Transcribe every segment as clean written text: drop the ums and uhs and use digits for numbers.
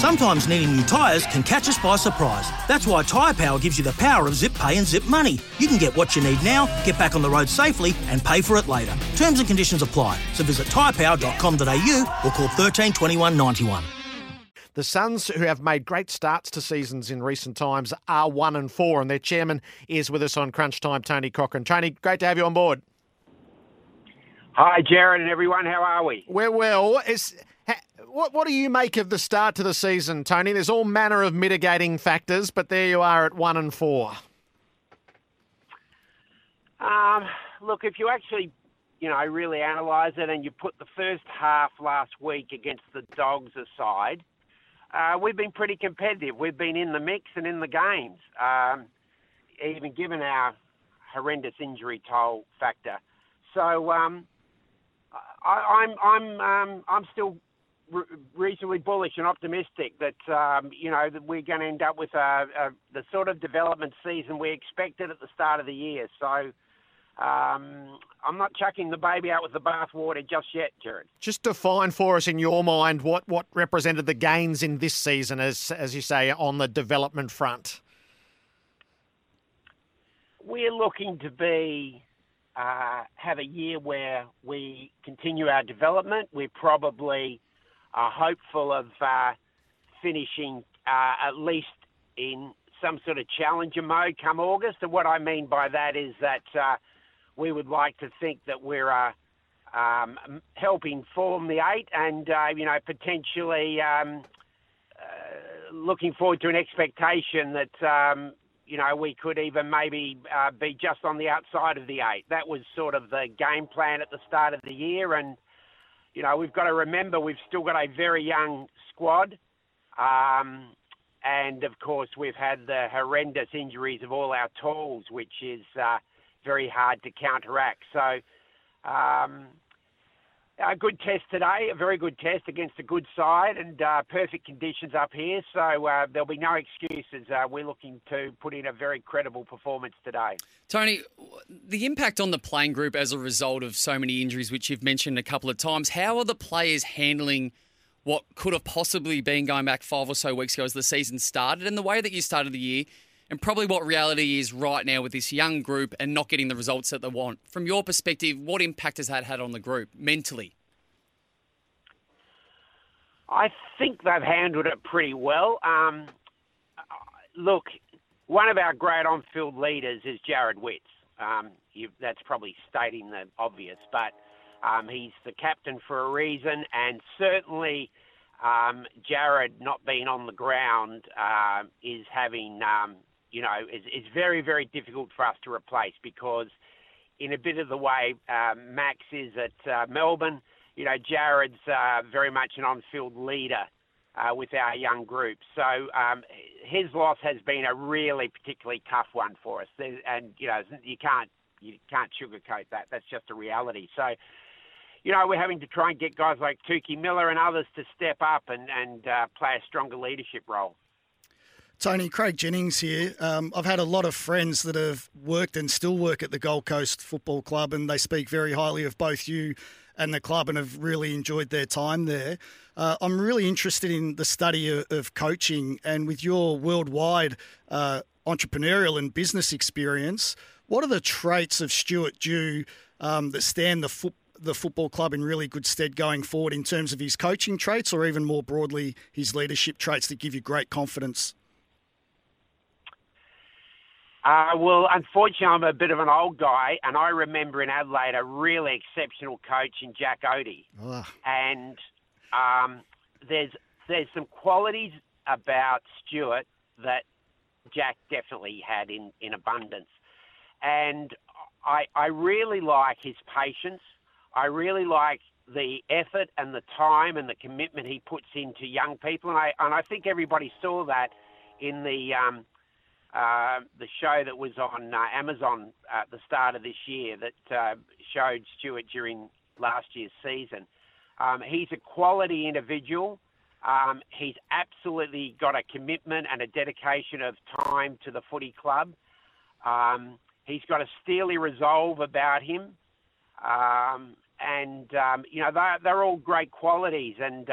Sometimes needing new tyres can catch us by surprise. That's why Tyre Power gives you the power of Zip Pay and Zip Money. You can get what you need now, get back on the road safely and pay for it later. Terms and conditions apply. So visit tyrepower.com.au or call 13 21 91. The Suns, who have made great starts to seasons in recent times, are 1-4, and their chairman is with us on Crunch Time, Tony Cochran. Tony, great to have you on board. Hi, Jared and everyone. How are we? We're well. What do you make of the start to the season, Tony? There's all manner of mitigating factors, but there you are at 1-4. Look, if you actually, really analyse it and you put the first half last week against the Dogs aside, we've been pretty competitive. We've been in the mix and in the games, even given our horrendous injury toll factor. So I'm still reasonably bullish and optimistic that that we're going to end up with the sort of development season we expected at the start of the year. So. I'm not chucking the baby out with the bathwater just yet, Jared. Just define for us in your mind what represented the gains in this season, as you say, on the development front. We're looking to be have a year where we continue our development. We're probably hopeful of finishing at least in some sort of challenger mode come August. And what I mean by that is that we would like to think that we're helping form the eight and, potentially looking forward to an expectation that, we could even maybe be just on the outside of the eight. That was sort of the game plan at the start of the year. And, we've got to remember we've still got a very young squad. And, of course, we've had the horrendous injuries of all our tools, which is... very hard to counteract. So a good test today, a very good test against a good side and perfect conditions up here. So there'll be no excuses. We're looking to put in a very credible performance today. Tony, the impact on the playing group as a result of so many injuries, which you've mentioned a couple of times, how are the players handling what could have possibly been going back 5 or so weeks ago as the season started and the way that you started the year? And probably what reality is right now with this young group and not getting the results that they want. From your perspective, what impact has that had on the group mentally? I think they've handled it pretty well. Look, one of our great on-field leaders is Jared Witz. That's probably stating the obvious, but he's the captain for a reason, and certainly Jared not being on the ground is having... It's very, very difficult for us to replace because in a bit of the way Max is at Melbourne, Jared's very much an on-field leader with our young group. So his loss has been a really particularly tough one for us. And, you can't sugarcoat that. That's just a reality. So, we're having to try and get guys like Tukey Miller and others to step up and play a stronger leadership role. Tony, Craig Jennings here. I've had a lot of friends that have worked and still work at the Gold Coast Football Club, and they speak very highly of both you and the club and have really enjoyed their time there. I'm really interested in the study of coaching, and with your worldwide entrepreneurial and business experience, what are the traits of Stuart Dew that stand the football club in really good stead going forward in terms of his coaching traits or even more broadly his leadership traits that give you great confidence? Well, unfortunately, I'm a bit of an old guy, and I remember in Adelaide a really exceptional coach in Jack Odie. Ugh. And there's some qualities about Stuart that Jack definitely had in abundance. And I really like his patience. I really like the effort and the time and the commitment he puts into young people. And I think everybody saw that in the show that was on Amazon at the start of this year that showed Stuart during last year's season. He's a quality individual. He's absolutely got a commitment and a dedication of time to the footy club. He's got a steely resolve about him. They're all great qualities. And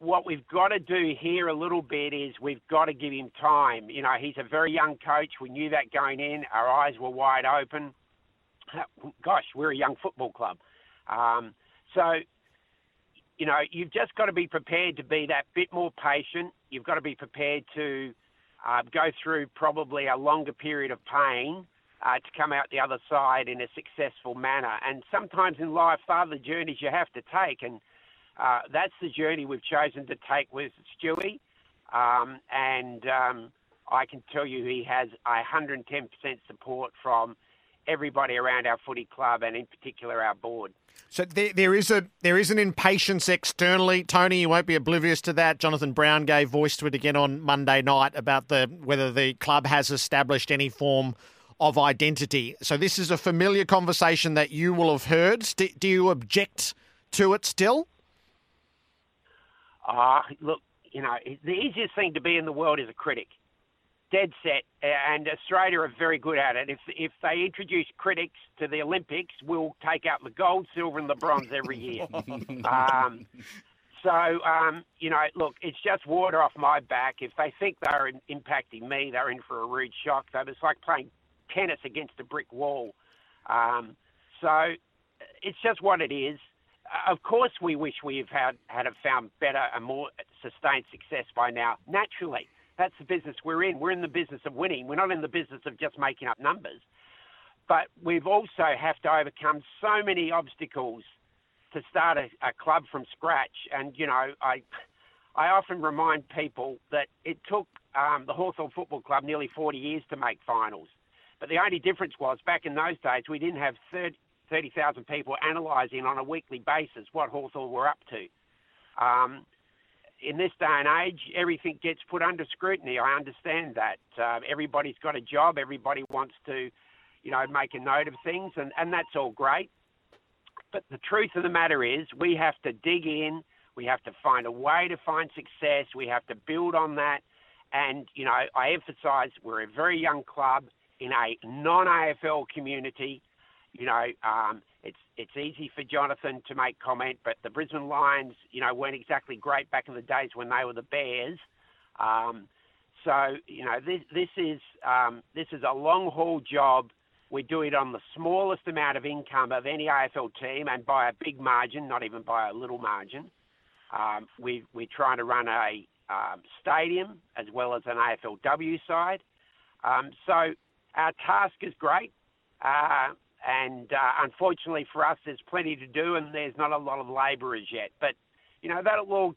what we've got to do here a little bit is we've got to give him time. You know, he's a very young coach. We knew that going in. Our eyes were wide open. Gosh, we're a young football club. So, you know, you've just got to be prepared to be that bit more patient. You've got to be prepared to go through probably a longer period of pain to come out the other side in a successful manner. And sometimes in life, they're the journeys you have to take. And that's the journey we've chosen to take with Stewie. I can tell you he has 110% support from everybody around our footy club and in particular our board. So there is an impatience externally, Tony. You won't be oblivious to that. Jonathan Brown gave voice to it again on Monday night about whether the club has established any form of identity. So this is a familiar conversation that you will have heard. Do you object to it still? Look, you know, the easiest thing to be in the world is a critic. Dead set, and Australia are very good at it. If they introduce critics to the Olympics, we'll take out the gold, silver, and the bronze every year. You know, look, it's just water off my back. If they think they're impacting me, they're in for a rude shock. So it's like playing tennis against a brick wall. So it's just what it is. Of course, we wish we had found better and more sustained success by now. Naturally. That's the business we're in. We're in the business of winning. We're not in the business of just making up numbers. But we've also have to overcome so many obstacles to start a club from scratch. And, you know, I often remind people that it took the Hawthorn Football Club nearly 40 years to make finals. But the only difference was back in those days, we didn't have 30,000 people analysing on a weekly basis what Hawthorn were up to. In this day and age, everything gets put under scrutiny. I understand that. Everybody's got a job. Everybody wants to, you know, make a note of things, and that's all great. But the truth of the matter is we have to dig in. We have to find a way to find success. We have to build on that. And, you know, I emphasise we're a very young club in a non-AFL community. You know, it's easy for Jonathan to make comment, but the Brisbane Lions, you know, weren't exactly great back in the days when they were the Bears. So, you know, this is a long-haul job. We do it on the smallest amount of income of any AFL team and by a big margin, not even by a little margin. We're trying to run a stadium as well as an AFLW side. So our task is great. Unfortunately for us, there's plenty to do and there's not a lot of labourers yet. But, you know, that'll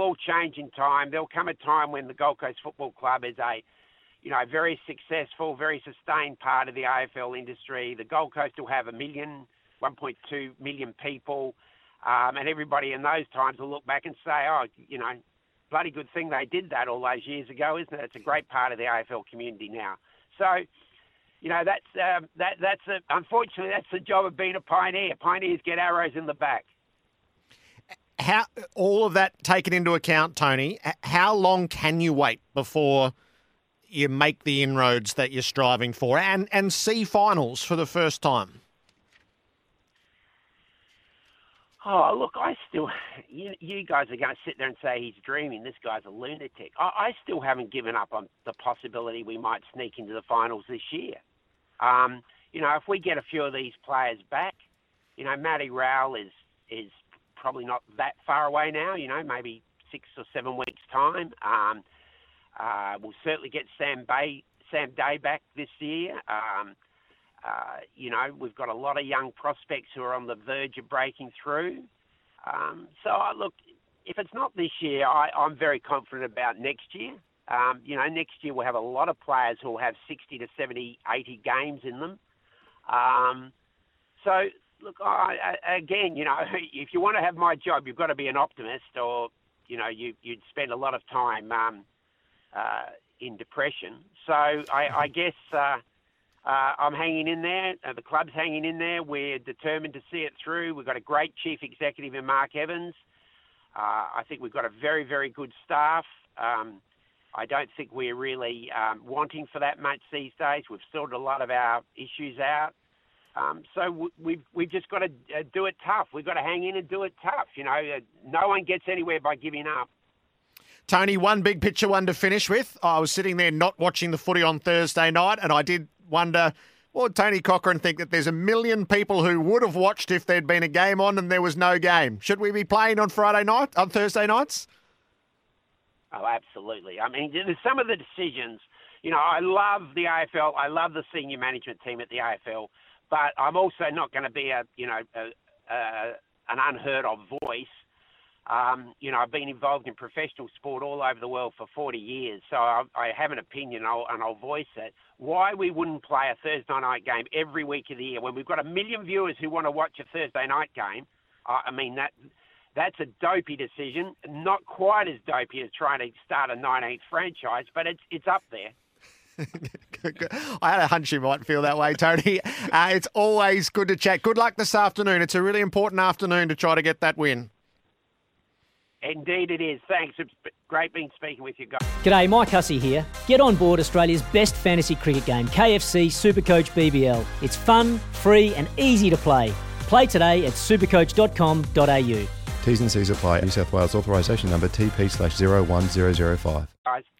all change in time. There'll come a time when the Gold Coast Football Club is a, you know, very successful, very sustained part of the AFL industry. The Gold Coast will have 1.2 million people. And everybody in those times will look back and say, oh, you know, bloody good thing they did that all those years ago, isn't it? It's a great part of the AFL community now. So... you know, unfortunately, that's the job of being a pioneer. Pioneers get arrows in the back. How, all of that taken into account, Tony, how long can you wait before you make the inroads that you're striving for and see finals for the first time? Oh, look, I still... You guys are going to sit there and say he's dreaming. This guy's a lunatic. I still haven't given up on the possibility we might sneak into the finals this year. You know, if we get a few of these players back, you know, Matty Rowell is probably not that far away now, you know, maybe 6 or 7 weeks' time. We'll certainly get Sam Day back this year. You know, we've got a lot of young prospects who are on the verge of breaking through. Look, if it's not this year, I'm very confident about next year. You know, next year we'll have a lot of players who will have 60 to 70, 80 games in them. Look, again, you know, if you want to have my job, you've got to be an optimist or, you know, you'd spend a lot of time in depression. So I guess... I'm hanging in there. The club's hanging in there. We're determined to see it through. We've got a great chief executive in Mark Evans. I think we've got a very, very good staff. I don't think we're really wanting for that much these days. We've sorted a lot of our issues out. We've just got to do it tough. We've got to hang in and do it tough. You know, no one gets anywhere by giving up. Tony, one big picture one to finish with. I was sitting there not watching the footy on Thursday night, and I did wonder, would Tony Cochran think that there's a million people who would have watched if there'd been a game on and there was no game? Should we be playing on Friday night, on Thursday nights? Oh, absolutely. I mean, some of the decisions, you know, I love the AFL. I love the senior management team at the AFL, but I'm also not going to be an unheard of voice. You know, I've been involved in professional sport all over the world for 40 years, so I have an opinion and I'll voice it. Why we wouldn't play a Thursday night game every week of the year when we've got a million viewers who want to watch a Thursday night game? I mean, that's a dopey decision. Not quite as dopey as trying to start a 19th franchise, but it's up there. I had a hunch you might feel that way, Tony. It's always good to chat. Good luck this afternoon. It's a really important afternoon to try to get that win. Indeed it is. Thanks. It's great being speaking with you guys. G'day, Mike Hussey here. Get on board Australia's best fantasy cricket game, KFC Supercoach BBL. It's fun, free and easy to play. Play today at supercoach.com.au. T's and C's apply. New South Wales authorisation number TP/01005.